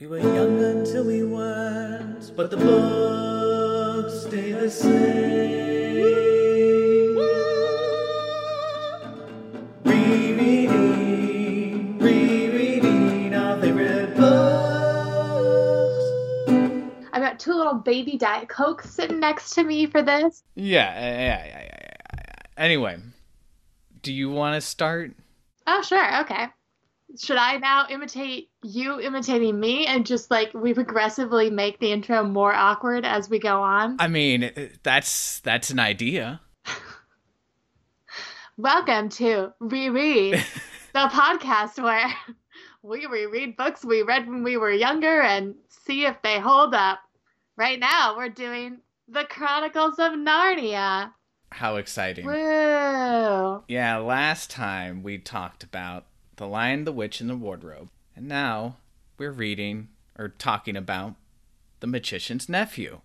We were young until we weren't, but the books stay the same. Rereading, rereading our favorite books. I've got two little baby Diet Cokes sitting next to me for this. Yeah. Anyway, do you want to start? Oh, sure, okay. Should I now imitate you imitating me and just, like, we progressively make the intro more awkward as we go on? I mean, that's an idea. Welcome to Reread, the podcast where we reread books we read when we were younger and see if they hold up. Right now, we're doing The Chronicles of Narnia. How exciting. Woo! Yeah, last time we talked about The Lion, the Witch, and the Wardrobe. And now we're reading, or talking about, The Magician's Nephew.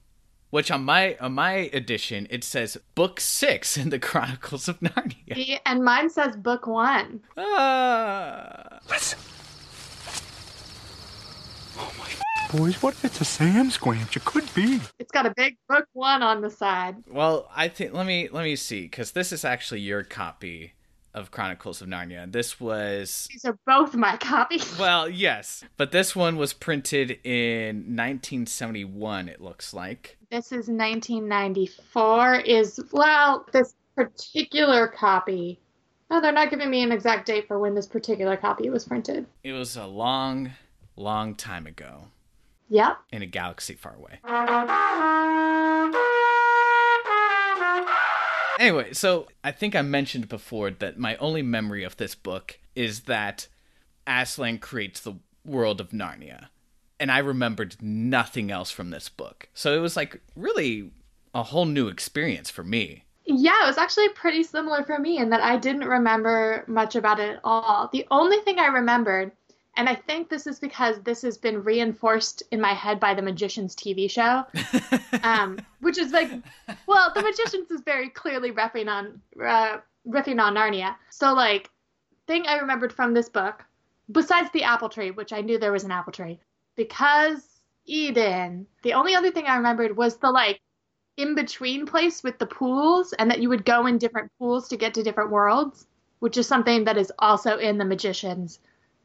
Which on my edition, it says Book 6 in the Chronicles of Narnia. And mine says Book 1. Listen. Oh my God. Boys, what if it's a Sam Squanch? It could be. It's got a big Book 1 on the side. Well, I think, let me see, because this is actually your copy of Chronicles of Narnia. This was... These are both my copies. Well, yes. But this one was printed in 1971, it looks like. This is 1994 this particular copy. Oh, they're not giving me an exact date for when this particular copy was printed. It was a long, long time ago. Yep. In a galaxy far away. Anyway, so I think I mentioned before that my only memory of this book is that Aslan creates the world of Narnia. And I remembered nothing else from this book. So it was like really a whole new experience for me. Yeah, it was actually pretty similar for me in that I didn't remember much about it at all. The only thing I remembered, and I think this is because this has been reinforced in my head by The Magicians TV show, which is like, well, The Magicians is very clearly riffing on Narnia. So, like, thing I remembered from this book, besides the apple tree, which I knew there was an apple tree, because Eden, the only other thing I remembered was the, like, in-between place with the pools and that you would go in different pools to get to different worlds, which is something that is also in The Magicians.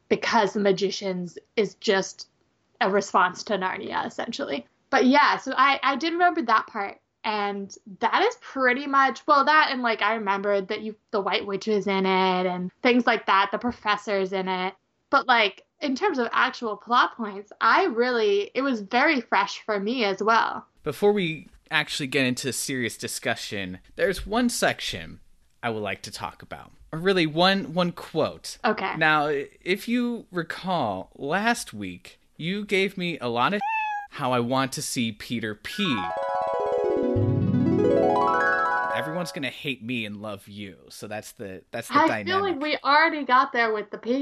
Because The Magicians is just a response to Narnia, essentially. But yeah, so I did remember that part. And that is pretty much, well, that and, like, I remembered that the White Witch is in it and things like that. The Professor's in it. But, like, in terms of actual plot points, it was very fresh for me as well. Before we actually get into serious discussion, there's one section I would like to talk about. Or really one quote. Okay. Now, if you recall, last week, you gave me a lot of how I want to see Peter P. Everyone's going to hate me and love you. So that's the dynamic. I feel like we already got there with the P.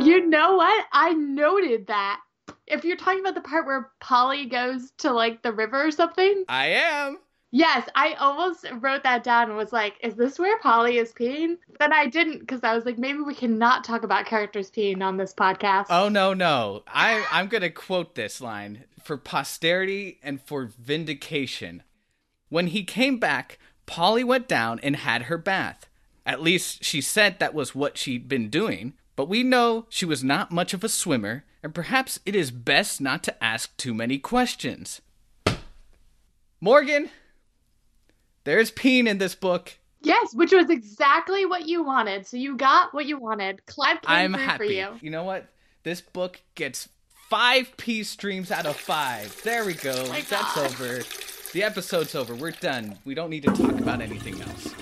You know what? I noted that. If you're talking about the part where Polly goes to, like, the river or something. I am. Yes, I almost wrote that down and was like, is this where Polly is peeing? Then I didn't, because I was like, maybe we cannot talk about characters peeing on this podcast. Oh, no. I'm going to quote this line for posterity and for vindication. When he came back, Polly went down and had her bath. At least she said that was what she'd been doing, but we know she was not much of a swimmer, and perhaps it is best not to ask too many questions. Morgan... there's peen in this book. Yes, which was exactly what you wanted. So you got what you wanted. Clive came through for you. You know what? This book gets 5 P streams out of 5. There we go. Oh, that's over. The episode's over. We're done. We don't need to talk about anything else.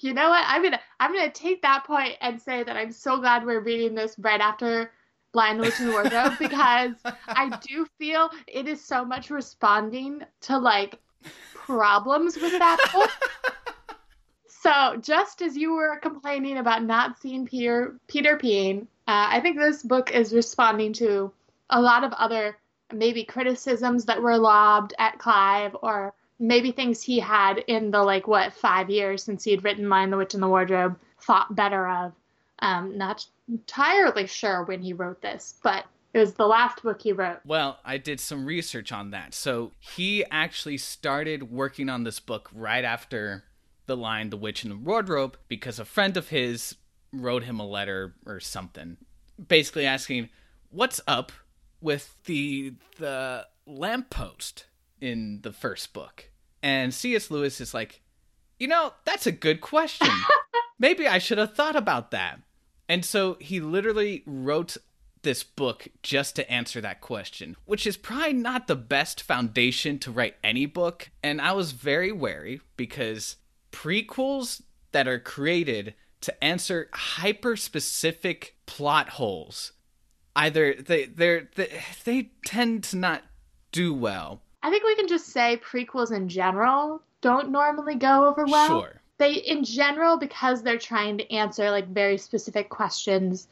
You know what? I'm gonna take that point and say that I'm so glad we're reading this right after Blind Witch in the Wardrobe, because I do feel it is so much responding to, like, problems with that book. So just as you were complaining about not seeing Peter peeing, I think this book is responding to a lot of other maybe criticisms that were lobbed at Clive, or maybe things he had in the, like, 5 years since he'd written Lion, the Witch and the Wardrobe thought better of. Not entirely sure when he wrote this, but it was the last book he wrote. Well, I did some research on that. So he actually started working on this book right after The Lion, the Witch, and the Wardrobe because a friend of his wrote him a letter or something, basically asking, what's up with the lamppost in the first book? And C.S. Lewis is like, you know, that's a good question. Maybe I should have thought about that. And so he literally wrote this book just to answer that question, which is probably not the best foundation to write any book. And I was very wary because prequels that are created to answer hyper-specific plot holes, either they tend to not do well. I think we can just say prequels in general don't normally go over well. Sure. They, in general, because they're trying to answer like very specific questions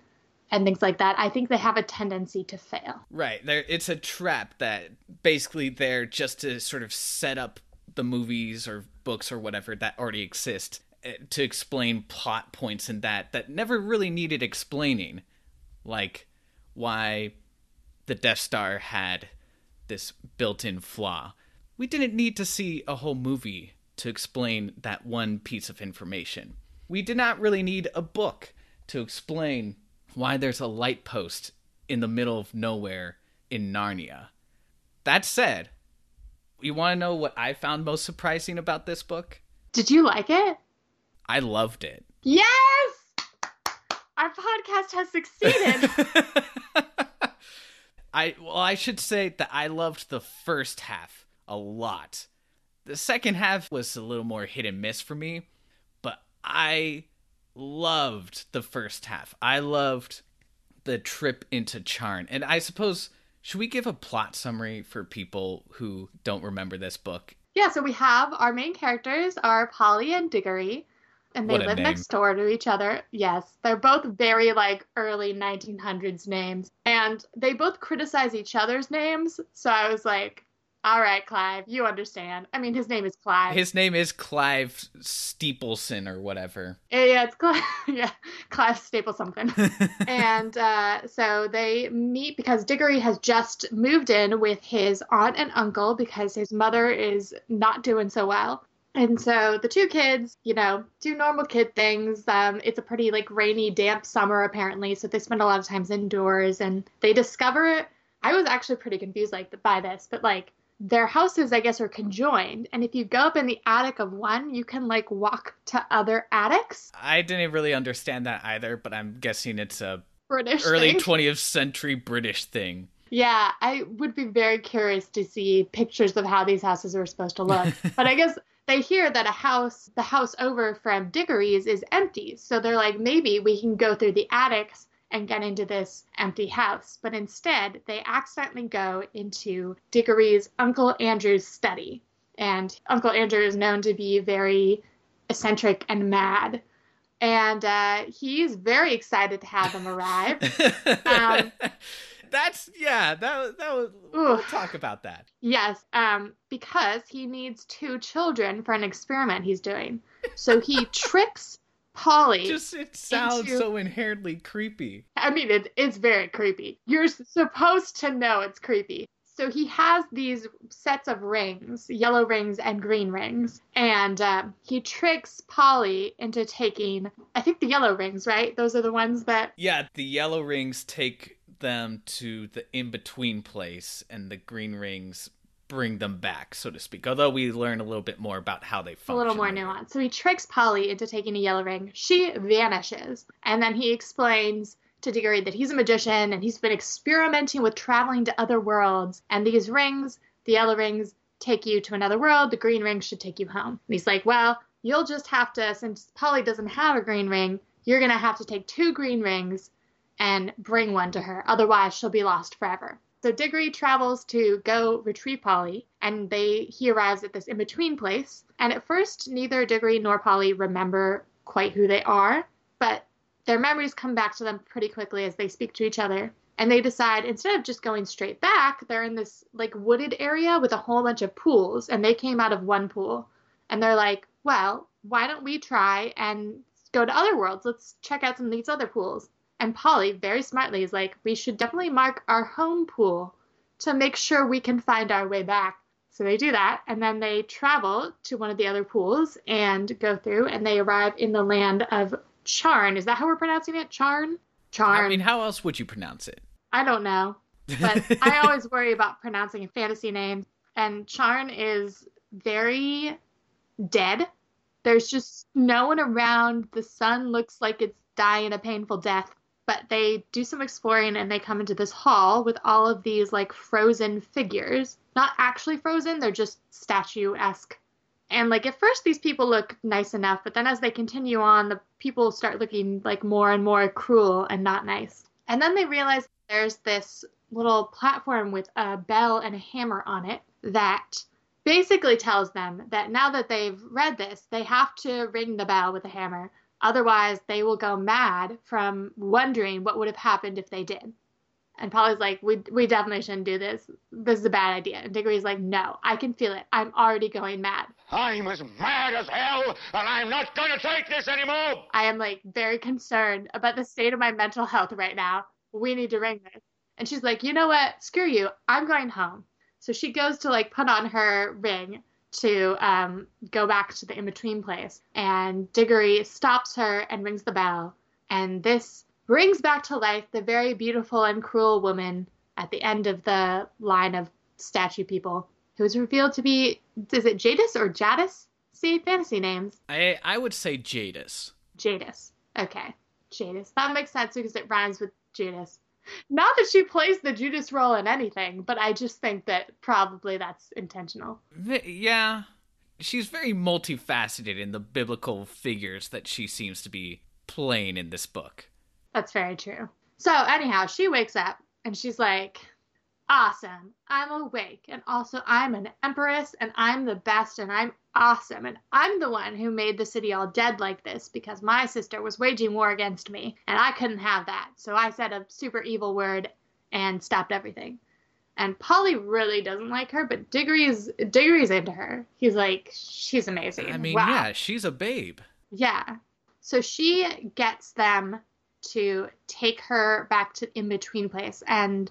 and things like that, I think they have a tendency to fail. Right. It's a trap that basically they're just to sort of set up the movies or books or whatever that already exist to explain plot points in that never really needed explaining, like why the Death Star had this built-in flaw. We didn't need to see a whole movie to explain that one piece of information. We did not really need a book to explain why there's a light post in the middle of nowhere in Narnia. That said, you want to know what I found most surprising about this book? Did you like it? I loved it. Yes! Our podcast has succeeded. I should say that I loved the first half a lot. The second half was a little more hit and miss for me, but I loved the first half. I loved the trip into Charn. And I suppose, should we give a plot summary for people who don't remember this book? Yeah, so we have our main characters are Polly and Digory, and they live next door to each other. Yes, they're both very like early 1900s names, and they both criticize each other's names. So I was like, all right, Clive, you understand. I mean, his name is Clive. His name is Clive Stapleson or whatever. Yeah, it's Clive. Yeah, Clive Staple something. And so they meet because Digory has just moved in with his aunt and uncle because his mother is not doing so well. And so the two kids, you know, do normal kid things. It's a pretty like rainy, damp summer apparently. So they spend a lot of times indoors and they discover, I was actually pretty confused like by this, but like their houses, I guess, are conjoined. And if you go up in the attic of one, you can like walk to other attics. I didn't really understand that either, but I'm guessing it's a British early thing. 20th century British thing. Yeah, I would be very curious to see pictures of how these houses were supposed to look. But I guess they hear that the house over from Digory's is empty. So they're like, maybe we can go through the attics and get into this empty house. But instead, they accidentally go into Digory's Uncle Andrew's study. And Uncle Andrew is known to be very eccentric and mad. And he's very excited to have them arrive. We'll talk about that. Yes, because he needs two children for an experiment he's doing. So he tricks Polly. It sounds so inherently creepy. I mean, it's very creepy. You're supposed to know it's creepy. So he has these sets of rings, yellow rings and green rings, and he tricks Polly into taking, I think, the yellow rings, right? Those are the ones that... Yeah, the yellow rings take them to the in-between place, and the green rings bring them back, so to speak. Although we learn a little bit more about how they function. A little more nuanced. So he tricks Polly into taking a yellow ring. She vanishes. And then he explains to Digory that he's a magician and he's been experimenting with traveling to other worlds. And these rings, the yellow rings, take you to another world. The green rings should take you home. And he's like, well, you'll just have to, since Polly doesn't have a green ring, you're going to have to take two green rings and bring one to her. Otherwise, she'll be lost forever. So Digory travels to go retrieve Polly, and he arrives at this in-between place. And at first, neither Digory nor Polly remember quite who they are, but their memories come back to them pretty quickly as they speak to each other. And they decide, instead of just going straight back, they're in this like wooded area with a whole bunch of pools, and they came out of one pool. And they're like, well, why don't we try and let's go to other worlds. Let's check out some of these other pools. And Polly, very smartly, is like, we should definitely mark our home pool to make sure we can find our way back. So they do that, and then they travel to one of the other pools and go through, and they arrive in the land of Charn. Is that how we're pronouncing it? Charn? Charn. I mean, how else would you pronounce it? I don't know, but I always worry about pronouncing fantasy names. And Charn is very dead. There's just no one around. The sun looks like it's dying a painful death. But they do some exploring, and they come into this hall with all of these, like, frozen figures. Not actually frozen, they're just statue-esque. And, like, at first these people look nice enough, but then as they continue on, the people start looking, like, more and more cruel and not nice. And then they realize there's this little platform with a bell and a hammer on it that basically tells them that now that they've read this, they have to ring the bell with a hammer. Otherwise, they will go mad from wondering what would have happened if they did. And Polly's like, we definitely shouldn't do this. This is a bad idea. And Digory's like, no, I can feel it. I'm already going mad. I'm as mad as hell, and I'm not going to take this anymore. I am, like, very concerned about the state of my mental health right now. We need to ring this. And she's like, you know what? Screw you. I'm going home. So she goes to, like, put on her ring to go back to the in-between place. And Digory stops her and rings the bell. And this brings back to life the very beautiful and cruel woman at the end of the line of statue people, who is revealed to be, is it Jadis or Jadis? See, fantasy names. I would say Jadis. Jadis. Okay. Jadis. That makes sense because it rhymes with Judas. Not that she plays the Judas role in anything, but I just think that probably that's intentional. Yeah. She's very multifaceted in the biblical figures that she seems to be playing in this book. That's very true. So anyhow, she wakes up and she's like, awesome, I'm awake. And also I'm an empress and I'm the best and I'm awesome. And I'm the one who made the city all dead like this because my sister was waging war against me and I couldn't have that. So I said a super evil word and stopped everything. And Polly really doesn't like her, but Digory's into her. He's like, she's amazing. I mean, wow. Yeah, she's a babe. Yeah. So she gets them to take her back to in-between place. And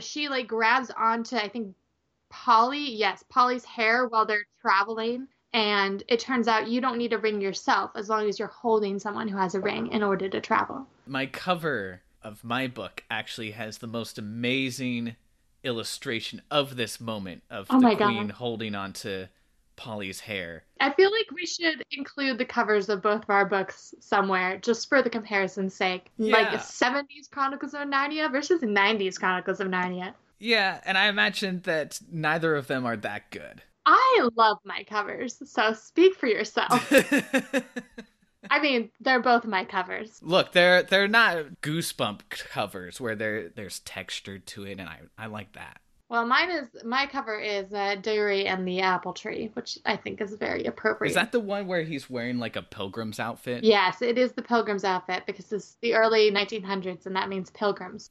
she, like, grabs onto, I think, Polly's hair while they're traveling. And it turns out you don't need a ring yourself as long as you're holding someone who has a ring in order to travel. My cover of my book actually has the most amazing illustration of this moment of the queen holding onto Polly's hair. I feel like we should include the covers of both of our books somewhere, just for the comparison's sake. Yeah. Like the 70s Chronicles of Narnia versus the 90s Chronicles of Narnia. Yeah, and I imagine that neither of them are that good. I love my covers, so speak for yourself. I mean, they're both my covers. Look, they're not goosebump covers where there's texture to it, and I like that. Well, my cover is Digory and the Apple Tree, which I think is very appropriate. Is that the one where he's wearing, like, a pilgrim's outfit? Yes, it is the pilgrim's outfit because it's the early 1900s, and that means pilgrims.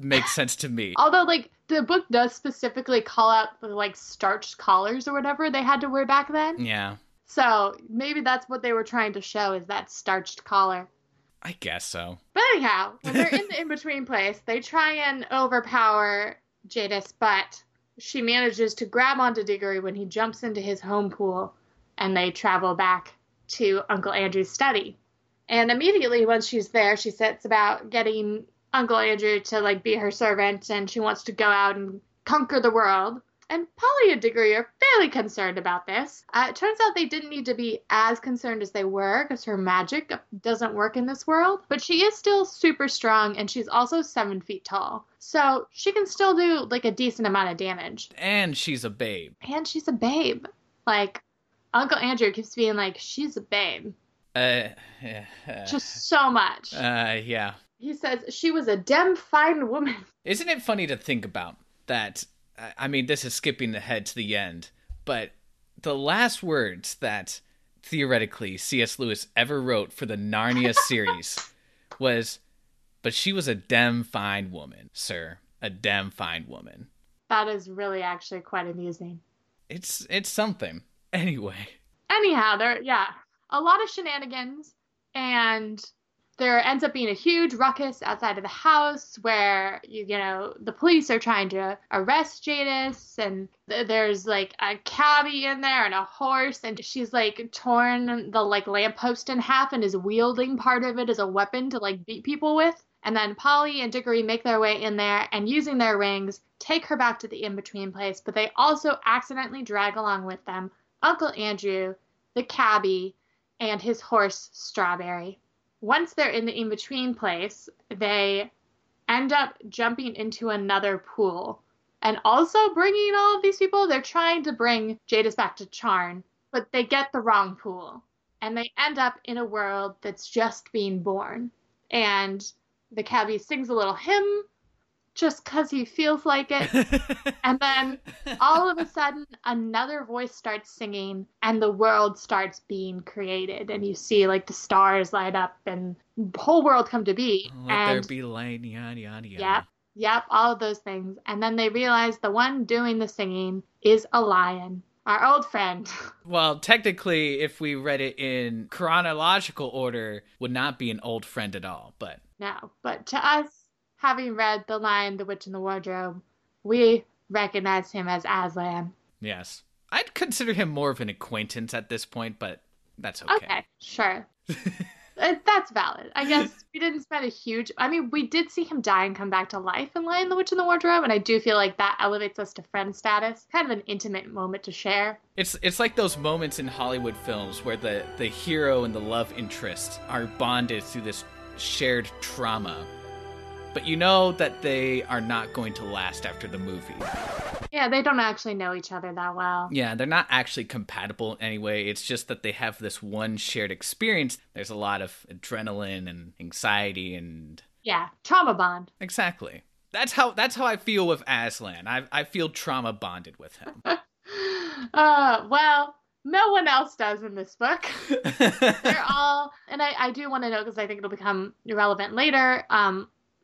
Makes sense to me. Although, like, the book does specifically call out the, like, starched collars or whatever they had to wear back then. Yeah. So maybe that's what they were trying to show, is that starched collar. I guess so. But anyhow, when they're in the in-between place, they try and overpower Jadis, but she manages to grab onto Digory when he jumps into his home pool, and they travel back to Uncle Andrew's study. And immediately once she's there, she sets about getting Uncle Andrew to, like, be her servant, and she wants to go out and conquer the world. And Polly and Digory are fairly concerned about this. It turns out they didn't need to be as concerned as they were, because her magic doesn't work in this world. But she is still super strong, and she's also 7 feet tall. So she can still do, like, a decent amount of damage. And she's a babe. Like, Uncle Andrew keeps being like, she's a babe. Just so much. Yeah. He says, she was a damn fine woman. Isn't it funny to think about that? I mean, this is skipping ahead to the end, but the last words that theoretically C.S. Lewis ever wrote for the Narnia series was, but she was a damn fine woman, sir. A damn fine woman. That is really actually quite amusing. It's something. Anyway. Anyhow, a lot of shenanigans. And there ends up being a huge ruckus outside of the house where, you know, the police are trying to arrest Jadis, and there's, like, a cabbie in there and a horse, and she's, like, torn the, like, lamppost in half and is wielding part of it as a weapon to, like, beat people with. And then Polly and Digory make their way in there and, using their rings, take her back to the in-between place, but they also accidentally drag along with them Uncle Andrew, the cabbie, and his horse, Strawberry. Once they're in the in-between place, they end up jumping into another pool. And also bringing all of these people, they're trying to bring Jadis back to Charn, but they get the wrong pool. And they end up in a world that's just being born. And the cabbie sings a little hymn, just because he feels like it. And then all of a sudden, another voice starts singing and the world starts being created. And you see, like, the stars light up and the whole world come to be. There be light, yada, yada, yada. Yep, all of those things. And then they realize the one doing the singing is a lion. Our old friend. Well, technically, if we read it in chronological order, would not be an old friend at all, but... No, but to us, having read The Lion, the Witch and the Wardrobe, we recognize him as Aslan. Yes. I'd consider him more of an acquaintance at this point, but that's okay. Okay, sure. That's valid. I guess we didn't spend a huge... I mean, we did see him die and come back to life in Lion, the Witch and the Wardrobe, and I do feel like that elevates us to friend status. Kind of an intimate moment to share. It's like those moments in Hollywood films where the hero and the love interest are bonded through this shared trauma. But you know that they are not going to last after the movie. Yeah, they don't actually know each other that well. Yeah, they're not actually compatible anyway. It's just that they have this one shared experience. There's a lot of adrenaline and anxiety and... Yeah, trauma bond. Exactly. That's how I feel with Aslan. I feel trauma bonded with him. Well... No one else does in this book. They're all... And I do want to know, because I think it'll become irrelevant later,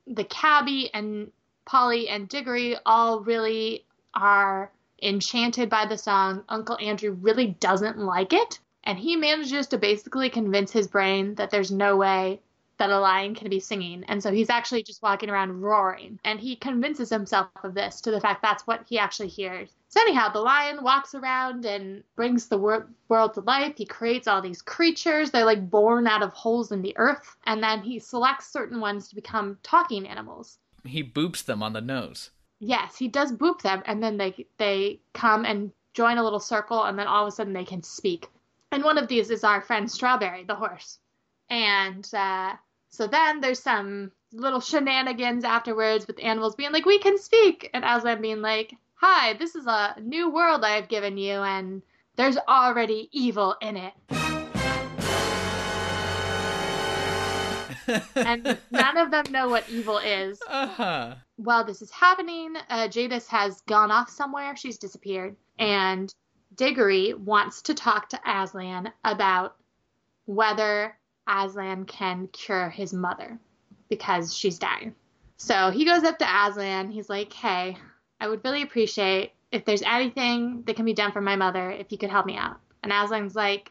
the cabbie and Polly and Digory all really are enchanted by the song. Uncle Andrew really doesn't like it. And he manages to basically convince his brain that there's no way that a lion can be singing. And so he's actually just walking around roaring. And he convinces himself of this to the fact that's what he actually hears. So anyhow, the lion walks around and brings the world to life. He creates all these creatures. They're like born out of holes in the earth. And then he selects certain ones to become talking animals. He boops them on the nose. Yes, he does boop them. And then they come and join a little circle. And then all of a sudden they can speak. And one of these is our friend Strawberry, the horse. And so then there's some little shenanigans afterwards with animals being like, we can speak. And Aslan being like, hi, this is a new world I've given you, and there's already evil in it. And none of them know what evil is. Uh-huh. While this is happening, Jadis has gone off somewhere. She's disappeared. And Digory wants to talk to Aslan about whether... Aslan can cure his mother because she's dying. So he goes up to Aslan. He's like, hey, I would really appreciate if there's anything that can be done for my mother, if you could help me out. And Aslan's like,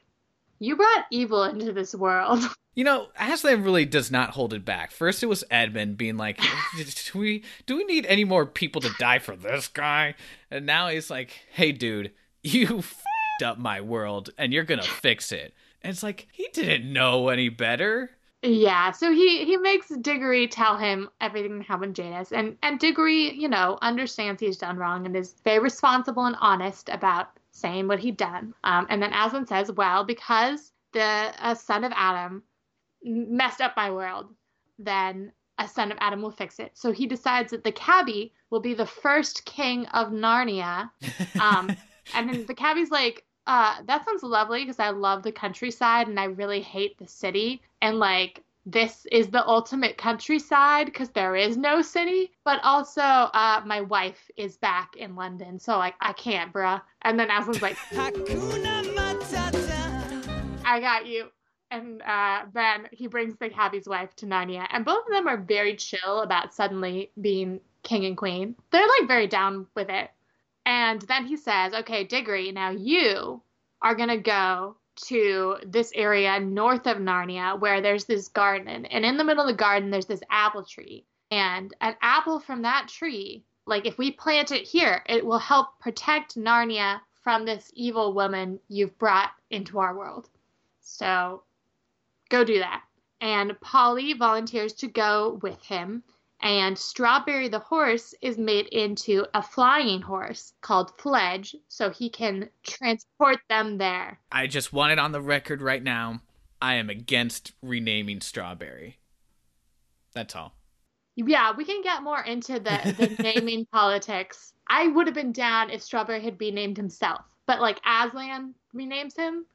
you brought evil into this world. You know, Aslan really does not hold it back. First it was Edmund being like, do we need any more people to die for this guy? And now he's like, hey, dude, you f***ed up my world and you're going to fix it. And it's like, he didn't know any better. Yeah, so he makes Digory tell him everything that happened to Jadis. And Digory, you know, understands he's done wrong and is very responsible and honest about saying what he'd done. And then Aslan says, well, because a son of Adam messed up my world, then a son of Adam will fix it. So he decides that the cabbie will be the first king of Narnia. And then the cabbie's like, that sounds lovely because I love the countryside and I really hate the city. And like, this is the ultimate countryside because there is no city. But also, my wife is back in London. So like, I can't, bruh. And then Aslan's like, Hakuna Matata. I got you. And then he brings the cabbie's wife to Narnia. And both of them are very chill about suddenly being king and queen. They're like very down with it. And then he says, okay, Digory, now you are going to go to this area north of Narnia where there's this garden. And in the middle of the garden, there's this apple tree. And an apple from that tree, like if we plant it here, it will help protect Narnia from this evil woman you've brought into our world. So go do that. And Polly volunteers to go with him. And Strawberry the horse is made into a flying horse called Fledge, so he can transport them there. I just want it on the record right now. I am against renaming Strawberry. That's all. Yeah, we can get more into the naming politics. I would have been down if Strawberry had been named himself. But, like, Aslan renames him.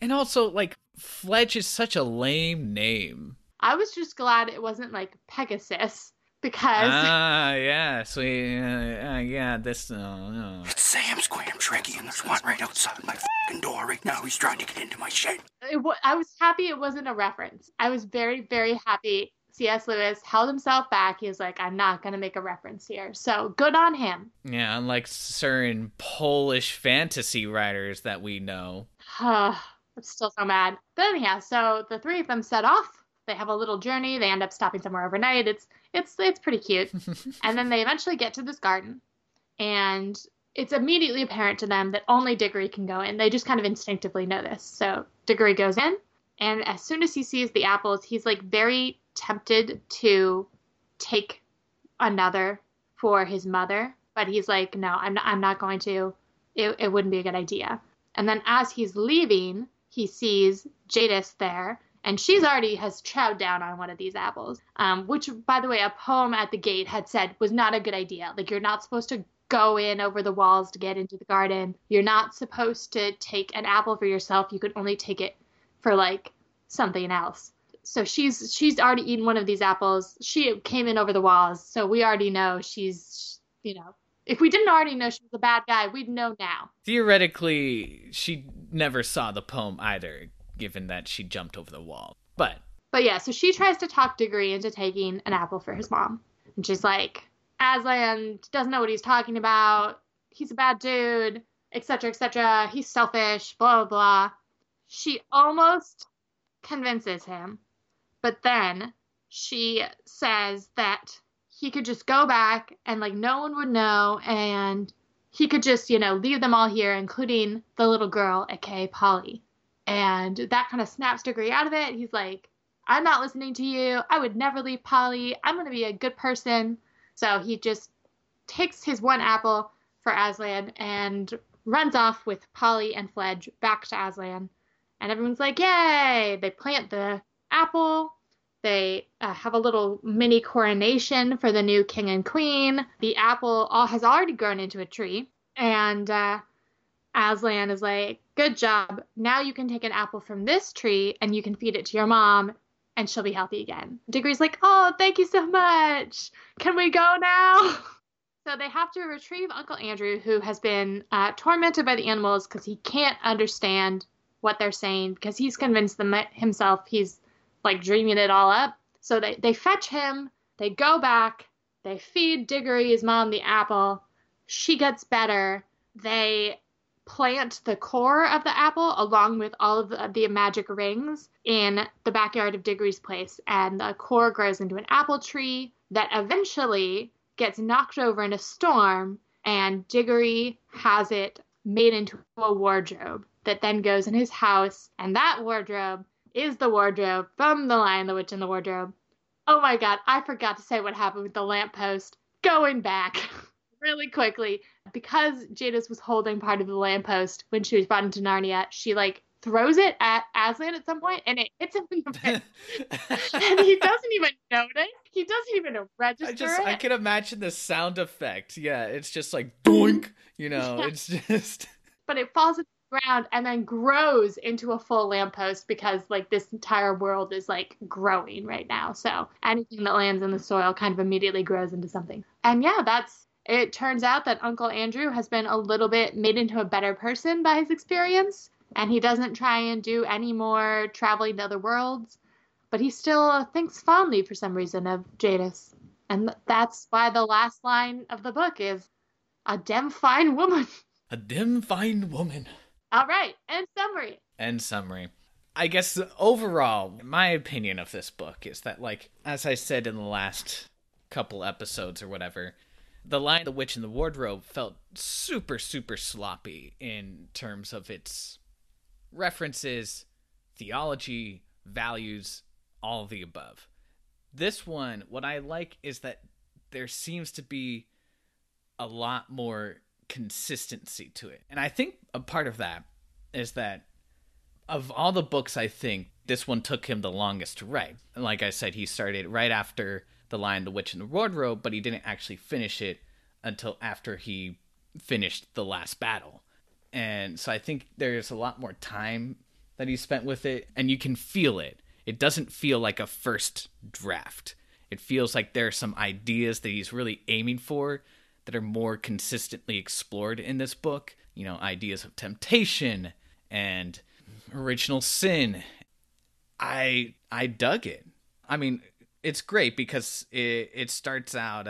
And also, like, Fledge is such a lame name. I was just glad it wasn't, like, Pegasus. Because... No. It's Sam Squam Trekkie, and there's one right outside my f***ing door right now. He's trying to get into my shit. I was happy it wasn't a reference. I was very, very happy C.S. Lewis held himself back. He was like, I'm not going to make a reference here. So, good on him. Yeah, unlike certain Polish fantasy writers that we know. I'm still so mad. But anyhow, so the three of them set off. They have a little journey. They end up stopping somewhere overnight. It's pretty cute. And then they eventually get to this garden. And it's immediately apparent to them that only Digory can go in. They just kind of instinctively know this. So Digory goes in. And as soon as he sees the apples, he's like very tempted to take another for his mother. But he's like, no, I'm not going to. It wouldn't be a good idea. And then as he's leaving, he sees Jadis there. And she's already has chowed down on one of these apples, which, by the way, a poem at the gate had said was not a good idea. Like, you're not supposed to go in over the walls to get into the garden. You're not supposed to take an apple for yourself. You could only take it for, like, something else. So she's already eaten one of these apples. She came in over the walls. So we already know she's, you know, if we didn't already know she was a bad guy, we'd know now. Theoretically, she never saw the poem either, given that she jumped over the wall. But yeah, so she tries to talk Digory into taking an apple for his mom. And she's like, Aslan doesn't know what he's talking about. He's a bad dude, etc., etc. He's selfish, blah, blah, blah. She almost convinces him. But then she says that he could just go back and, like, no one would know. And he could just, you know, leave them all here, including the little girl, aka Polly. And that kind of snaps Digory out of it. He's like, I'm not listening to you. I would never leave Polly. I'm going to be a good person. So he just takes his one apple for Aslan and runs off with Polly and Fledge back to Aslan. And everyone's like, yay! They plant the apple. They have a little mini coronation for the new king and queen. The apple has already grown into a tree. And Aslan is like, good job. Now you can take an apple from this tree and you can feed it to your mom and she'll be healthy again. Digory's like, oh, thank you so much. Can we go now? So they have to retrieve Uncle Andrew, who has been tormented by the animals because he can't understand what they're saying because he's convinced himself he's like dreaming it all up. So they fetch him. They go back. They feed Digory's mom the apple. She gets better. They plant the core of the apple along with all of the magic rings in the backyard of Digory's place. And the core grows into an apple tree that eventually gets knocked over in a storm. And Digory has it made into a wardrobe that then goes in his house. And that wardrobe is the wardrobe from The Lion, the Witch and the Wardrobe. Oh my God, I forgot to say what happened with the lamppost. Going back really quickly, because Jadis was holding part of the lamppost when she was brought into Narnia, she, like, throws it at Aslan at some point, and it hits him in the face. And he doesn't even notice. He doesn't even register it. I can imagine the sound effect. Yeah, it's just like, doink, you know, yeah. It's just... But it falls to the ground and then grows into a full lamppost because, like, this entire world is, like, growing right now. So anything that lands in the soil kind of immediately grows into something. And, yeah, that's... It turns out that Uncle Andrew has been a little bit made into a better person by his experience, and he doesn't try and do any more traveling to other worlds, but he still thinks fondly for some reason of Jadis. And that's why the last line of the book is, a dem fine woman. A dem fine woman. All right. And summary. I guess overall, my opinion of this book is that, like, as I said in the last couple episodes or whatever, The Lion, the Witch, and the Wardrobe felt super, super sloppy in terms of its references, theology, values, all of the above. This one, what I like is that there seems to be a lot more consistency to it. And I think a part of that is that of all the books, I think this one took him the longest to write. And like I said, he started right after The Lion, the Witch, and the Wardrobe, but he didn't actually finish it until after he finished The Last Battle. And so I think there's a lot more time that he spent with it, and you can feel it. It doesn't feel like a first draft. It feels like there are some ideas that he's really aiming for that are more consistently explored in this book. You know, ideas of temptation and original sin. I dug it. I mean, it's great because it starts out,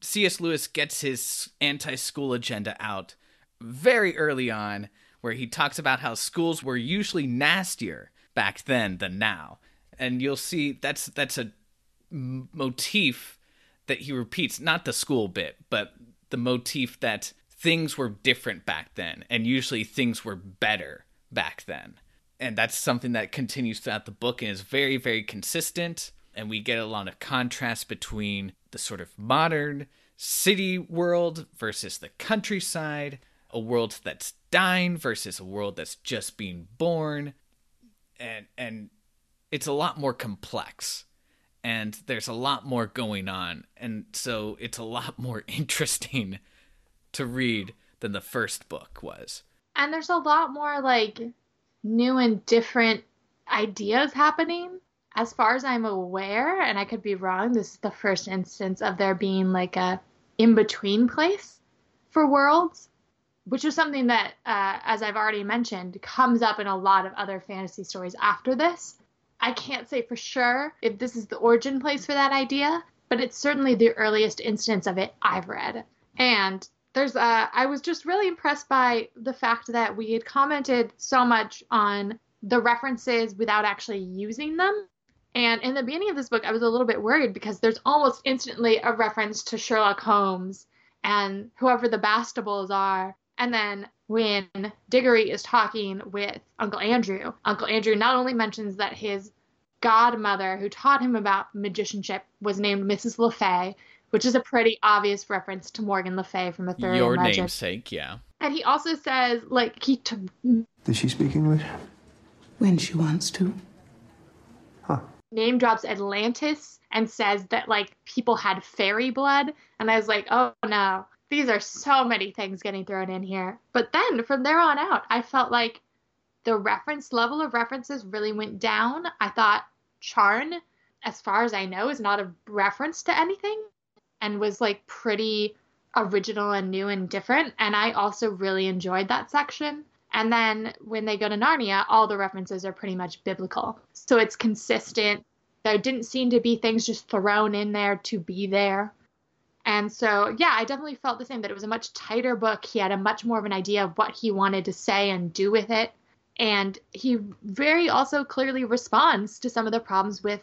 C.S. Lewis gets his anti-school agenda out very early on, where he talks about how schools were usually nastier back then than now. And you'll see that's a motif that he repeats, not the school bit, but the motif that things were different back then, and usually things were better back then. And that's something that continues throughout the book and is very, very consistent. And we get a lot of contrast between the sort of modern city world versus the countryside, a world that's dying versus a world that's just being born. And it's a lot more complex, and there's a lot more going on. And so it's a lot more interesting to read than the first book was. And there's a lot more, like, new and different ideas happening. As far as I'm aware, and I could be wrong, this is the first instance of there being, like, a in-between place for worlds, which is something that, as I've already mentioned, comes up in a lot of other fantasy stories after this. I can't say for sure if this is the origin place for that idea, but it's certainly the earliest instance of it I've read. And there's I was just really impressed by the fact that we had commented so much on the references without actually using them. And in the beginning of this book, I was a little bit worried because there's almost instantly a reference to Sherlock Holmes and whoever the Bastables are. And then when Digory is talking with Uncle Andrew not only mentions that his godmother who taught him about magicianship was named Mrs. Lefay, which is a pretty obvious reference to Morgan Lefay from Arthurian Legends. Your namesake, yeah. And he also says, like, does she speak English? When she wants to. Huh. Name drops Atlantis and says that, like, people had fairy blood. And I was like, oh no. These are so many things getting thrown in here. But then from there on out, I felt like the reference level of references really went down. I thought Charn, as far as I know, is not a reference to anything and was, like, pretty original and new and different. And I also really enjoyed that section. And then when they go to Narnia, all the references are pretty much biblical. So it's consistent. There didn't seem to be things just thrown in there to be there. And so, yeah, I definitely felt the same, that it was a much tighter book. He had a much more of an idea of what he wanted to say and do with it. And he very also clearly responds to some of the problems with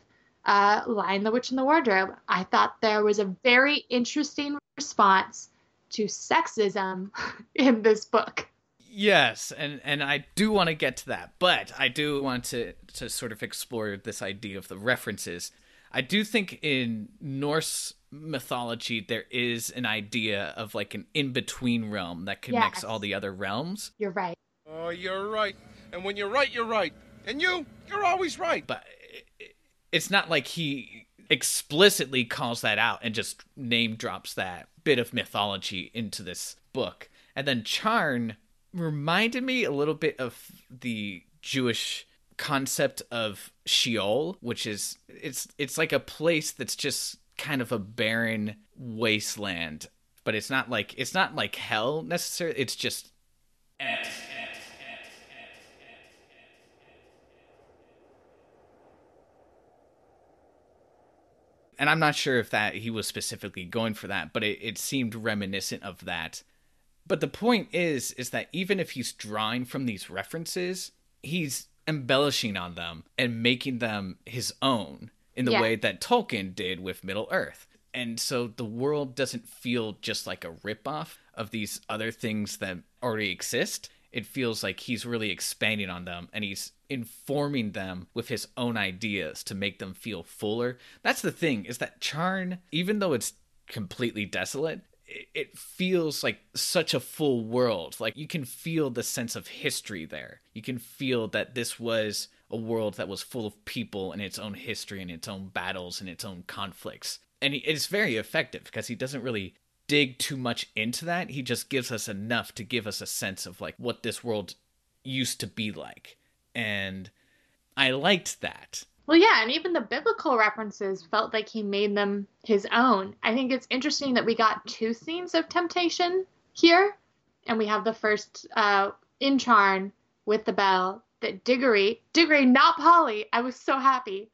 Lion, the Witch, and the Wardrobe. I thought there was a very interesting response to sexism in this book. Yes, and I do want to get to that, but I do want to sort of explore this idea of the references. I do think in Norse mythology, there is an idea of, like, an in-between realm that connects all the other realms. You're right. Oh, you're right. And when you're right, you're right. And you're always right. But it's not like he explicitly calls that out and just name drops that bit of mythology into this book. And then Charn reminded me a little bit of the Jewish concept of Sheol, which is it's like a place that's just kind of a barren wasteland, but it's not like hell necessarily. It's just and I'm not sure if that he was specifically going for that, but it seemed reminiscent of that But the point is that even if he's drawing from these references, he's embellishing on them and making them his own in the way that Tolkien did with Middle-earth. And so the world doesn't feel just like a ripoff of these other things that already exist. It feels like he's really expanding on them, and he's informing them with his own ideas to make them feel fuller. That's the thing, is that Charn, even though it's completely desolate, it feels like such a full world. Like, you can feel the sense of history there. You can feel that this was a world that was full of people and its own history and its own battles and its own conflicts. And it's very effective because he doesn't really dig too much into that. He just gives us enough to give us a sense of like what this world used to be like. And I liked that. Well, yeah, and even the biblical references felt like he made them his own. I think it's interesting that we got two themes of temptation here. And we have the first in Charn with the bell that Digory, not Polly. I was so happy.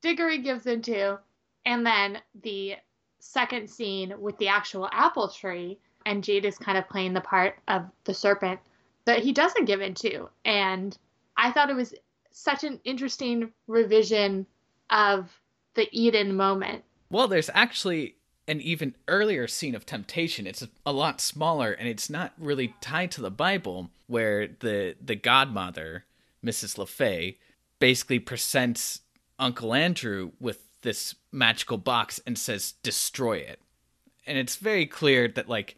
Digory gives into. And then the second scene with the actual apple tree, and Jadis kind of playing the part of the serpent that he doesn't give into. And I thought it was such an interesting revision of the Eden moment. Well, there's actually an even earlier scene of temptation. It's a lot smaller, and it's not really tied to the Bible, where the godmother, Mrs. Lefay, basically presents Uncle Andrew with this magical box and says, destroy it. And it's very clear that, like,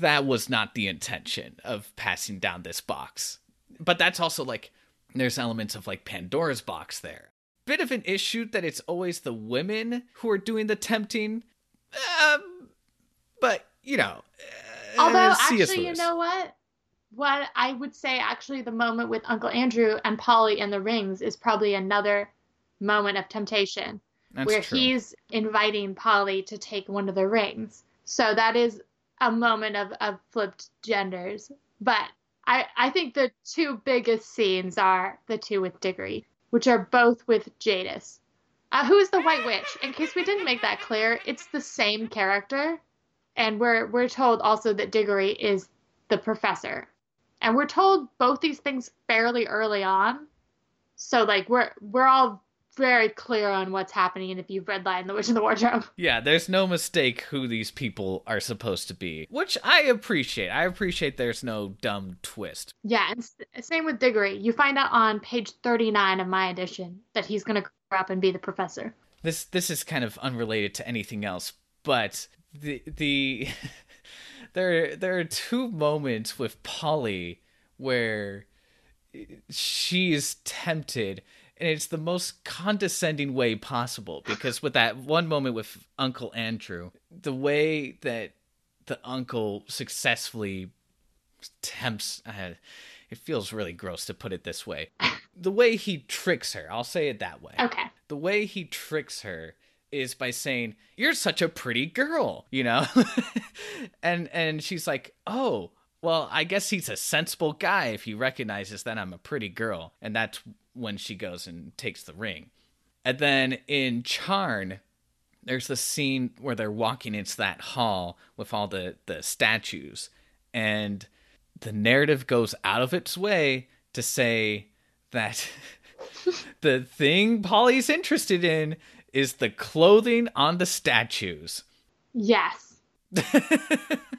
that was not the intention of passing down this box. But that's also, like, there's elements of, like, Pandora's box there. Bit of an issue that it's always the women who are doing the tempting. But, you know. Although, actually, you know what? What I would say, actually, the moment with Uncle Andrew and Polly and the rings is probably another moment of temptation. That's where true. He's inviting Polly to take one of the rings. So that is a moment of flipped genders. But I think the two biggest scenes are the two with Digory, which are both with Jadis. Who is the White Witch? In case we didn't make that clear, it's the same character. And we're told also that Digory is the professor. And we're told both these things fairly early on. So, like, we're all very clear on what's happening, and if you've read Lion, the Witch and the Wardrobe. Yeah, there's no mistake who these people are supposed to be, which I appreciate. I appreciate there's no dumb twist. Yeah, and same with Digory. You find out on page 39 of my edition that he's going to grow up and be the professor. This is kind of unrelated to anything else, but the there are two moments with Polly where she's tempted. And it's the most condescending way possible, because with that one moment with Uncle Andrew, the way that the uncle successfully tempts, it feels really gross to put it this way. The way he tricks her, I'll say it that way. Okay. The way he tricks her is by saying, "You're such a pretty girl," you know? and she's like, "Oh, well, I guess he's a sensible guy if he recognizes that I'm a pretty girl." And that's when she goes and takes the ring. And then in Charn, there's the scene where they're walking into that hall with all the statues. And the narrative goes out of its way to say that the thing Polly's interested in is the clothing on the statues. Yes.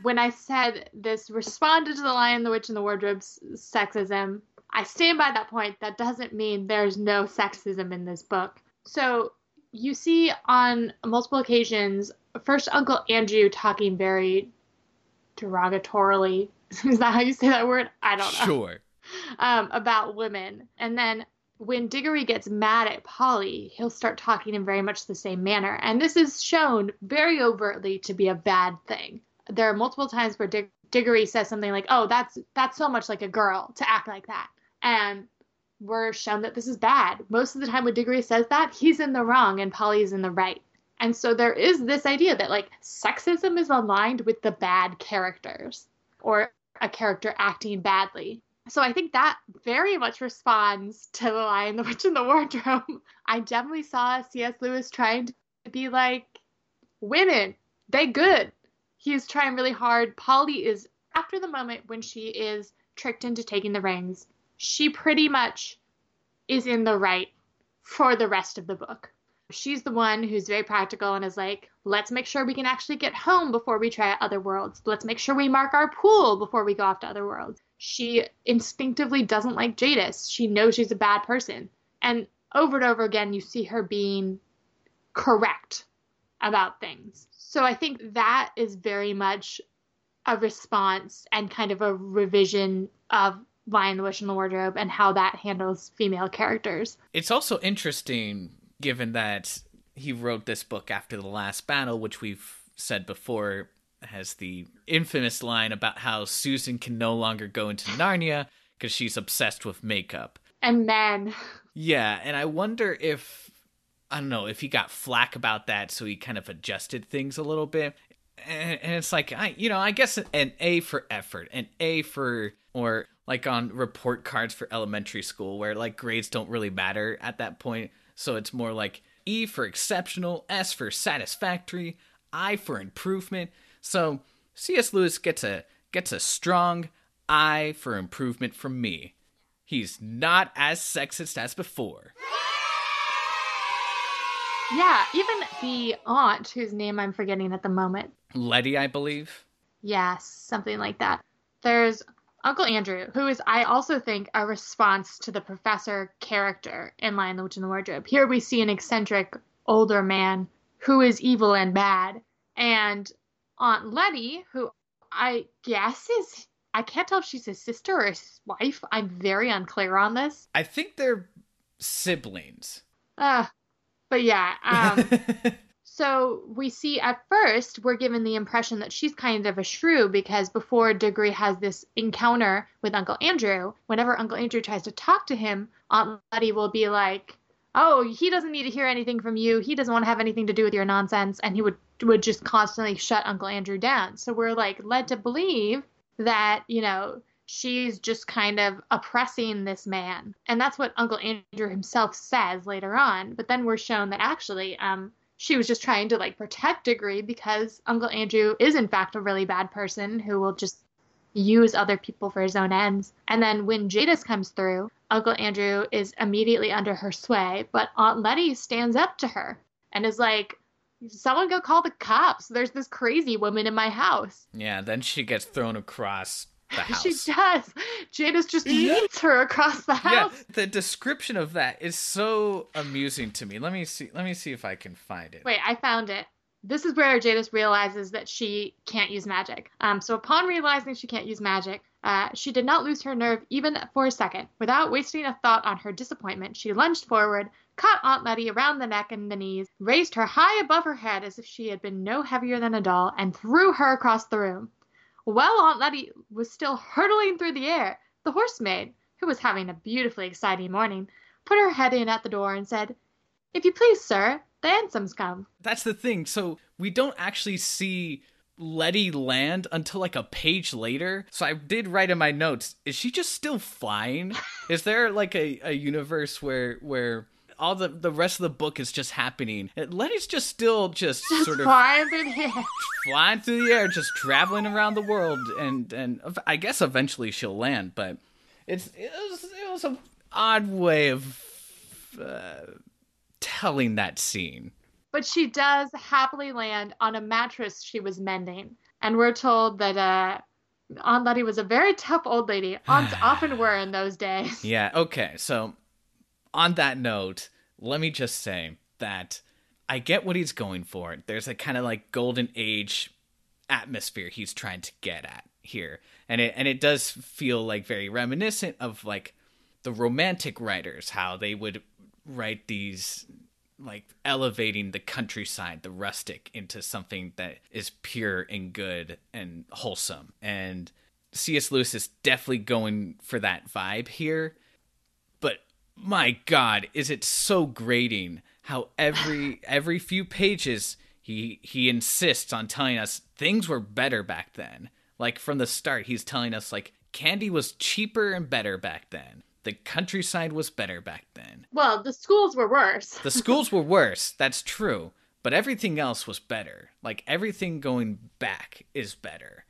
When I said this responded to the Lion, the Witch, and the Wardrobe's sexism, I stand by that point. That doesn't mean there's no sexism in this book. So you see on multiple occasions, first Uncle Andrew talking very derogatorily. Is that how you say that word? I don't know. Sure. About women. And then when Digory gets mad at Polly, he'll start talking in very much the same manner. And this is shown very overtly to be a bad thing. There are multiple times where Digory says something like, "Oh, that's so much like a girl to act like that." And we're shown that this is bad. Most of the time when Digory says that, he's in the wrong and Polly's in the right. And so there is this idea that, like, sexism is aligned with the bad characters or a character acting badly. So I think that very much responds to The Lion, the Witch, and the Wardrobe. I definitely saw C.S. Lewis trying to be like, women, they good. He's trying really hard. Polly is after the moment when she is tricked into taking the rings, she pretty much is in the right for the rest of the book. She's the one who's very practical and is like, let's make sure we can actually get home before we try other worlds. Let's make sure we mark our pool before we go off to other worlds. She instinctively doesn't like Jadis. She knows she's a bad person. And over again, you see her being correct about things. So I think that is very much a response and kind of a revision of Lion, the Witch, and the Wardrobe and how that handles female characters. It's also interesting, given that he wrote this book after The Last Battle, which we've said before has the infamous line about how Susan can no longer go into Narnia because she's obsessed with makeup. And men. Yeah, and I wonder if, I don't know, if he got flack about that, so he kind of adjusted things a little bit. And it's like, I guess an A for effort, an A for, or like on report cards for elementary school where like grades don't really matter at that point. So it's more like E for exceptional, S for satisfactory, I for improvement. So C.S. Lewis gets a strong I for improvement from me. He's not as sexist as before. Yeah, even the aunt, whose name I'm forgetting at the moment. Letty, I believe. Yes, something like that. There's Uncle Andrew, who is, I also think, a response to the professor character in Lion, the Witch, and the Wardrobe. Here we see an eccentric older man who is evil and bad. And Aunt Letty, who I guess is, I can't tell if she's his sister or his wife. I'm very unclear on this. I think they're siblings. But yeah, so we see at first we're given the impression that she's kind of a shrew, because before Digory has this encounter with Uncle Andrew, whenever Uncle Andrew tries to talk to him, Aunt Letty will be like, oh, he doesn't need to hear anything from you. He doesn't want to have anything to do with your nonsense. And he would just constantly shut Uncle Andrew down. So we're like led to believe that, she's just kind of oppressing this man. And that's what Uncle Andrew himself says later on. But then we're shown that actually she was just trying to, protect Digory, because Uncle Andrew is, in fact, a really bad person who will just use other people for his own ends. And then when Jadis comes through, Uncle Andrew is immediately under her sway. But Aunt Letty stands up to her and is like, someone go call the cops. There's this crazy woman in my house. Yeah, then she gets thrown across the house. She does. Jadis just yeets her across the house. Yeah, the description of that is so amusing to me. Let me see if I can find it. Wait, I found it. This is where Jadis realizes that she can't use magic. So upon realizing she can't use magic, she did not lose her nerve even for a second. Without wasting a thought on her disappointment, she lunged forward, caught Aunt Letty around the neck and the knees, raised her high above her head as if she had been no heavier than a doll, and threw her across the room. While Aunt Letty was still hurtling through the air, the horsemaid, who was having a beautifully exciting morning, put her head in at the door and said, "If you please, sir, the handsome's come." That's the thing. So we don't actually see Letty land until a page later. So I did write in my notes, is she just still flying? Is there a universe where all the rest of the book is just happening? Letty's just still just sort of flying through the air. Flying through the air, just traveling around the world, and I guess eventually she'll land. But it was an odd way of telling that scene. But she does happily land on a mattress she was mending, and we're told that Aunt Letty was a very tough old lady. Aunts often were in those days. Yeah. Okay. So, on that note, let me just say that I get what he's going for. There's a kind of golden age atmosphere he's trying to get at here. And it does feel very reminiscent of the romantic writers, how they would write these elevating the countryside, the rustic, into something that is pure and good and wholesome. And C.S. Lewis is definitely going for that vibe here. My God, is it so grating how every few pages he insists on telling us things were better back then. From the start, he's telling us candy was cheaper and better back then. The countryside was better back then. Well, the schools were worse. The schools were worse. That's true. But everything else was better. Everything going back is better.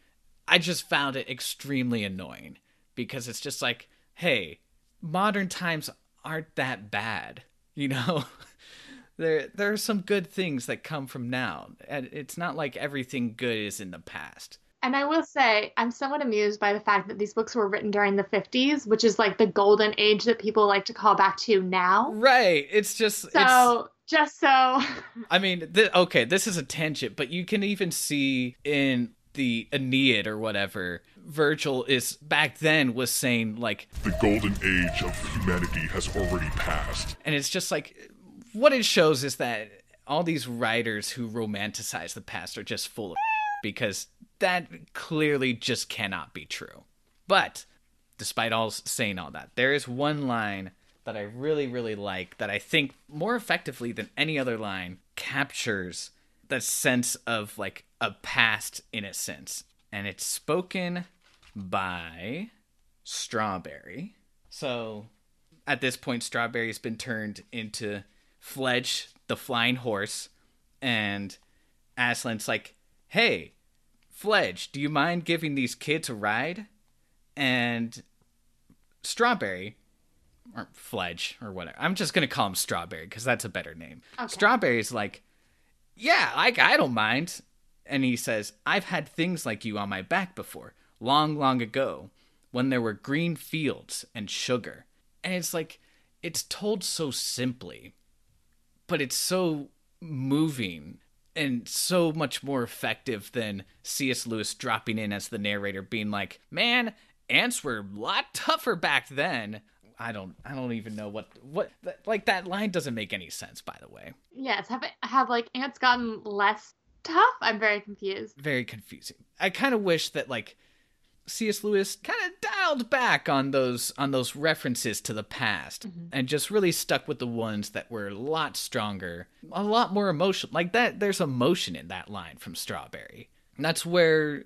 I just found it extremely annoying because it's just like, hey, modern times aren't that bad, you know? There are some good things that come from now, and it's not like everything good is in the past. And I will say, I'm somewhat amused by the fact that these books were written during the 50s, which is like the golden age that people like to call back to now. Right. It's just... So, it's, just so... I mean, this is a tangent, but you can even see in the Aeneid or whatever, Virgil is, back then, was saying, like... The golden age of humanity has already passed. And it's just like, what it shows is that all these writers who romanticize the past are just full of... because that clearly just cannot be true. But despite all saying all that, there is one line that I really, really like that I think more effectively than any other line captures the sense of like a past innocence. And it's spoken by Strawberry. So at this point, Strawberry has been turned into Fledge, the flying horse. And Aslan's like, hey, Fledge, do you mind giving these kids a ride? And Strawberry, or Fledge, or whatever. I'm just going to call him Strawberry, because that's a better name. Okay. Strawberry's like, yeah, I don't mind. And he says, I've had things like you on my back before, long, long ago, when there were green fields and sugar. And it's like, it's told so simply, but it's so moving and so much more effective than C.S. Lewis dropping in as the narrator being like, man, ants were a lot tougher back then. I don't even know what like that line doesn't make any sense, by the way. Yes. Have like ants gotten less tough? I'm very confused. Very confusing. I kind of wish that like C.S. Lewis kind of dialed back on those references to the past, mm-hmm. and just really stuck with the ones that were a lot stronger, a lot more emotional. Like that, there's emotion in that line from Strawberry. And that's where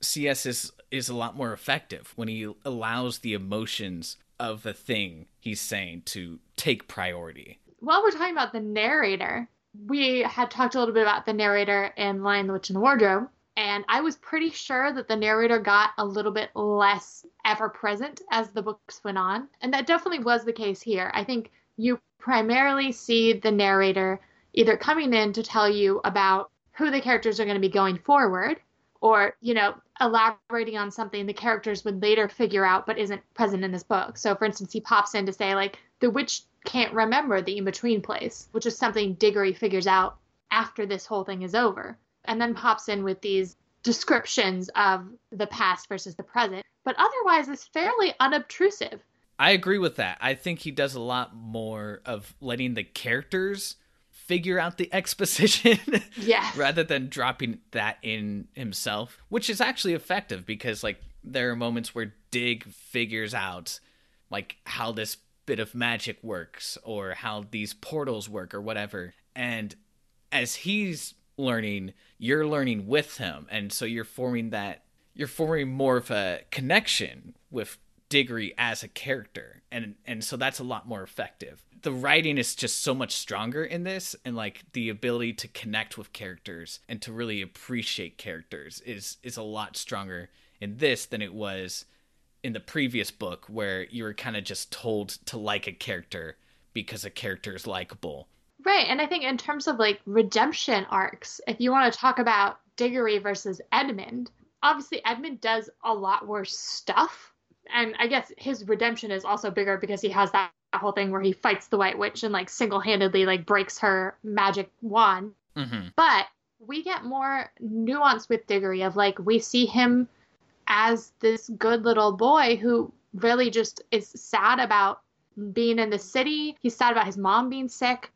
C.S. is a lot more effective, when he allows the emotions of the thing he's saying to take priority. While we're talking about the narrator, we had talked a little bit about the narrator in Lion, the Witch, and the Wardrobe. And I was pretty sure that the narrator got a little bit less ever-present as the books went on. And that definitely was the case here. I think you primarily see the narrator either coming in to tell you about who the characters are going to be going forward, or, you know, elaborating on something the characters would later figure out but isn't present in this book. So, for instance, he pops in to say, like, the witch can't remember the in-between place, which is something Digory figures out after this whole thing is over. And then pops in with these descriptions of the past versus the present. But otherwise, it's fairly unobtrusive. I agree with that. I think he does a lot more of letting the characters figure out the exposition. Yes. Rather than dropping that in himself, which is actually effective because, like, there are moments where Dig figures out, like, how this bit of magic works or how these portals work or whatever. And as he's learning, you're learning with him, and so you're forming more of a connection with Digory as a character, and so that's a lot more effective. The writing is just so much stronger in this, and like the ability to connect with characters and to really appreciate characters is a lot stronger in this than it was in the previous book, where you were kind of just told to like a character because a character is likable. Right, and I think in terms of, like, redemption arcs, if you want to talk about Digory versus Edmund, obviously Edmund does a lot worse stuff, and I guess his redemption is also bigger because he has that whole thing where he fights the White Witch and, like, single-handedly, like, breaks her magic wand. Mm-hmm. But we get more nuance with Digory of, like, we see him as this good little boy who really just is sad about being in the city. He's sad about his mom being sick.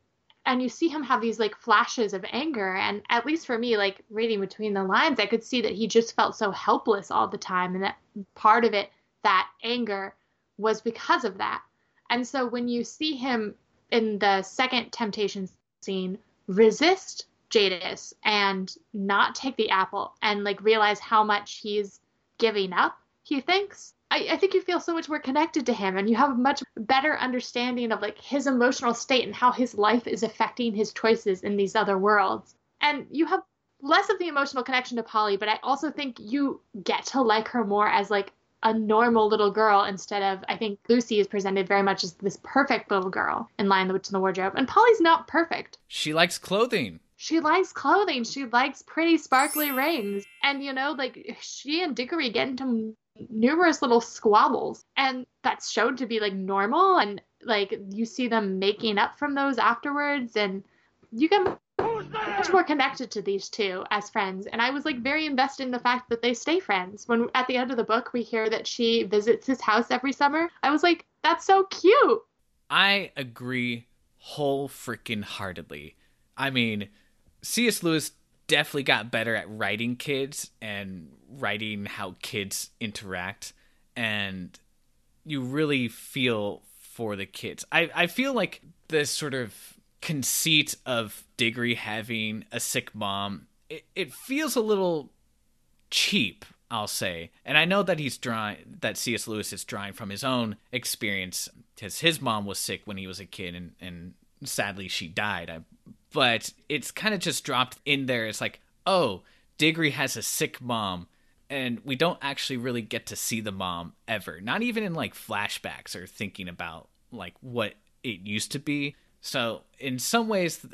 And you see him have these, like, flashes of anger. And at least for me, like, reading between the lines, I could see that he just felt so helpless all the time. And that part of it, that anger, was because of that. And so when you see him in the second temptation scene resist Jadis and not take the apple and, like, realize how much he's giving up, he thinks, I think you feel so much more connected to him, and you have a much better understanding of, like, his emotional state and how his life is affecting his choices in these other worlds. And you have less of the emotional connection to Polly, but I also think you get to like her more as like a normal little girl instead of, I think Lucy is presented very much as this perfect little girl in Lion, the Witch, and the Wardrobe. And Polly's not perfect. She likes clothing. She likes clothing. She likes pretty sparkly rings. And, you know, like she and Digory get into numerous little squabbles. And that's shown to be like normal. And like you see them making up from those afterwards. And you get much more connected to these two as friends, and I was like very invested in the fact that they stay friends. When at the end of the book we hear that she visits his house every summer, I was like, that's so cute. I agree whole freaking heartedly. I mean, C.S. Lewis definitely got better at writing kids and writing how kids interact, and you really feel for the kids. I feel like this sort of conceit of Digory having a sick mom, it feels a little cheap, I'll say. And I know that C.S. Lewis is drawing from his own experience, because his mom was sick when he was a kid, and sadly she died. But it's kind of just dropped in there. It's like, oh, Digory has a sick mom, and we don't actually really get to see the mom ever. Not even in like flashbacks or thinking about like what it used to be. So in some ways,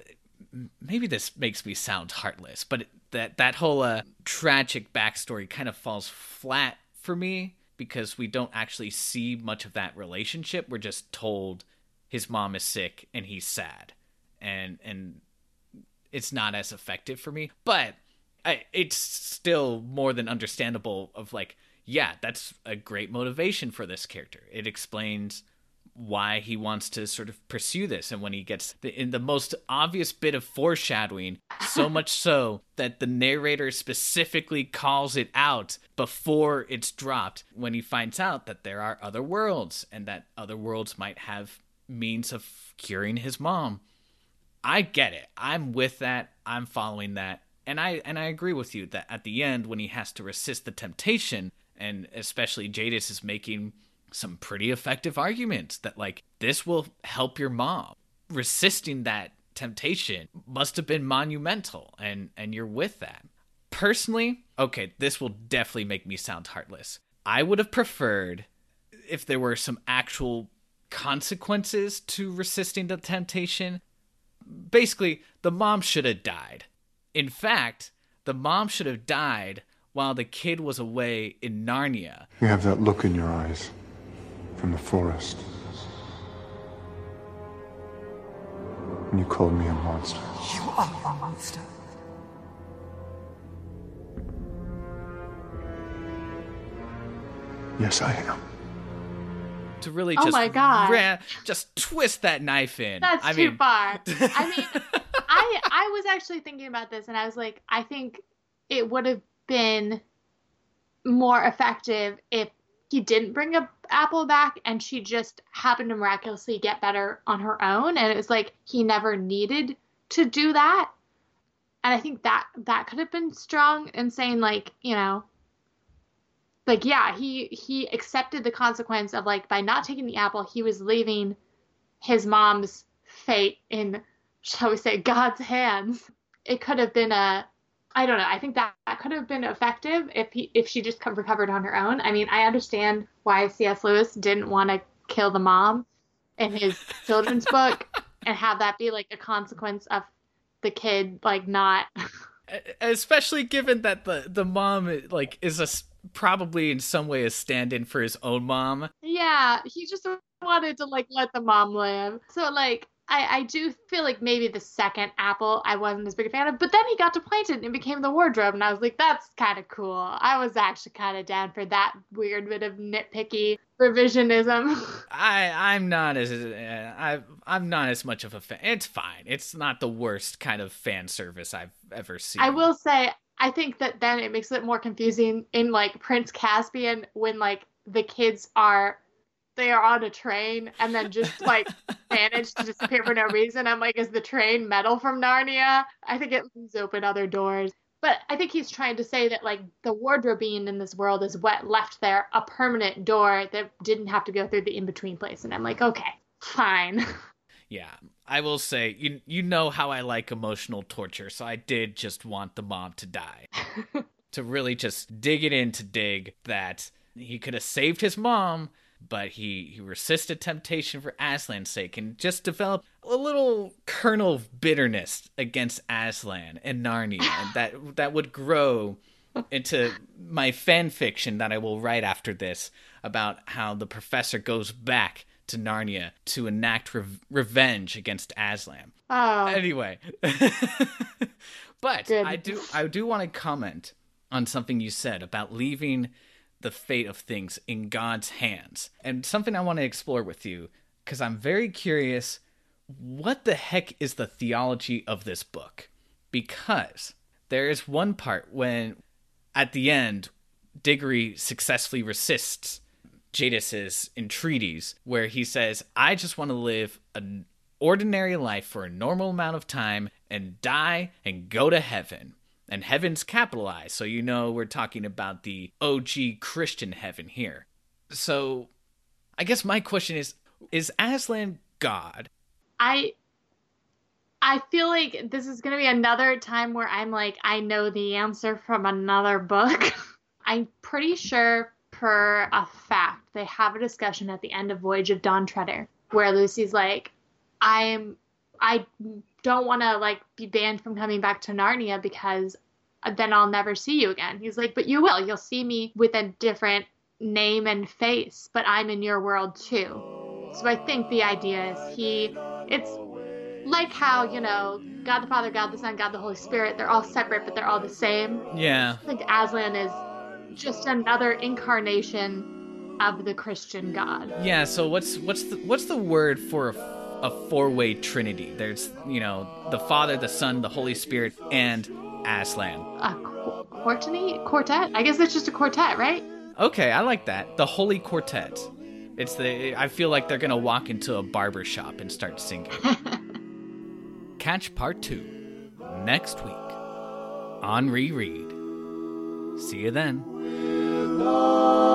maybe this makes me sound heartless, but that whole tragic backstory kind of falls flat for me because we don't actually see much of that relationship. We're just told his mom is sick and he's sad, and it's not as effective for me. But it's still more than understandable of like, yeah, that's a great motivation for this character. It explains why he wants to sort of pursue this. And when he gets in the most obvious bit of foreshadowing, so much so that the narrator specifically calls it out before it's dropped, when he finds out that there are other worlds and that other worlds might have means of curing his mom. I get it. I'm with that. I'm following that. And I agree with you that at the end, when he has to resist the temptation, and especially Jadis is making some pretty effective arguments that like this will help your mom, resisting that temptation must have been monumental, and you're with that. Personally, okay, this will definitely make me sound heartless. I would have preferred if there were some actual consequences to resisting the temptation. Basically, the mom should have died. In fact, the mom should have died while the kid was away in Narnia. You have that look in your eyes from the forest. And you called me a monster. You are a monster. Yes, I am. To really just, oh my God, just twist that knife in. That's too far. I mean, I was actually thinking about this, and I was like, I think it would have been more effective if he didn't bring up Apple back and she just happened to miraculously get better on her own. And it was like he never needed to do that. And I think that could have been strong in saying, like, you know, like, yeah, he accepted the consequence of, like, by not taking the apple, he was leaving his mom's fate in, shall we say, God's hands. It could have been I don't know. I think that could have been effective if she just recovered on her own. I mean, I understand why C.S. Lewis didn't want to kill the mom in his children's book and have that be like a consequence of the kid, like, not. Especially given that the mom, like, is probably in some way a stand-in for his own mom. Yeah, he just wanted to, like, let the mom live. So, like, I do feel like maybe the second apple I wasn't as big a fan of, but then he got to plant it and it became the wardrobe, and I was like, that's kind of cool. I was actually kind of down for that weird bit of nitpicky revisionism. I'm not as much of a fan. It's fine. It's not the worst kind of fan service I've ever seen. I will say, I think that then it makes it more confusing in, like, Prince Caspian when, like, the kids are... They are on a train and then just, like, manage to disappear for no reason. I'm like, is the train metal from Narnia? I think it leaves open other doors. But I think he's trying to say that, like, the wardrobe being in this world is what left there a permanent door that didn't have to go through the in-between place. And I'm like, okay, fine. Yeah, I will say, you know how I like emotional torture, so I did just want the mom to die. To really just dig it in, to dig that he could have saved his mom, but he resisted temptation for Aslan's sake and just developed a little kernel of bitterness against Aslan and Narnia, and that would grow into my fan fiction that I will write after this about how the professor goes back to Narnia to enact revenge against Aslan. Oh. Anyway. But good. I do want to comment on something you said about leaving the fate of things in God's hands. And something I want to explore with you, because I'm very curious, what the heck is the theology of this book? Because there is one part when, at the end, Digory successfully resists Jadis' entreaties, where he says, I just want to live an ordinary life for a normal amount of time and die and go to heaven. And heaven's capitalized, so you know we're talking about the OG Christian heaven here. So I guess my question is Aslan God? I feel like this is going to be another time where I'm like, I know the answer from another book. I'm pretty sure, per a fact, they have a discussion at the end of Voyage of Dawn Treader where Lucy's like, I don't want to like be banned from coming back to Narnia because then I'll never see you again. He's like, but you will. You'll see me with a different name and face, but I'm in your world too. So I think the idea is it's like how, you know, God the Father, God the Son, God the Holy Spirit, they're all separate, but they're all the same. Yeah. I think Aslan is just another incarnation of the Christian God. Yeah. So what's the word for a four-way trinity? There's, you know, the Father, the Son, the Holy Spirit, and Aslan. A quartet? I guess it's just a quartet, right? Okay, I like that. The Holy Quartet. I feel like they're going to walk into a barber shop and start singing. Catch part 2 next week on Reread. See you then.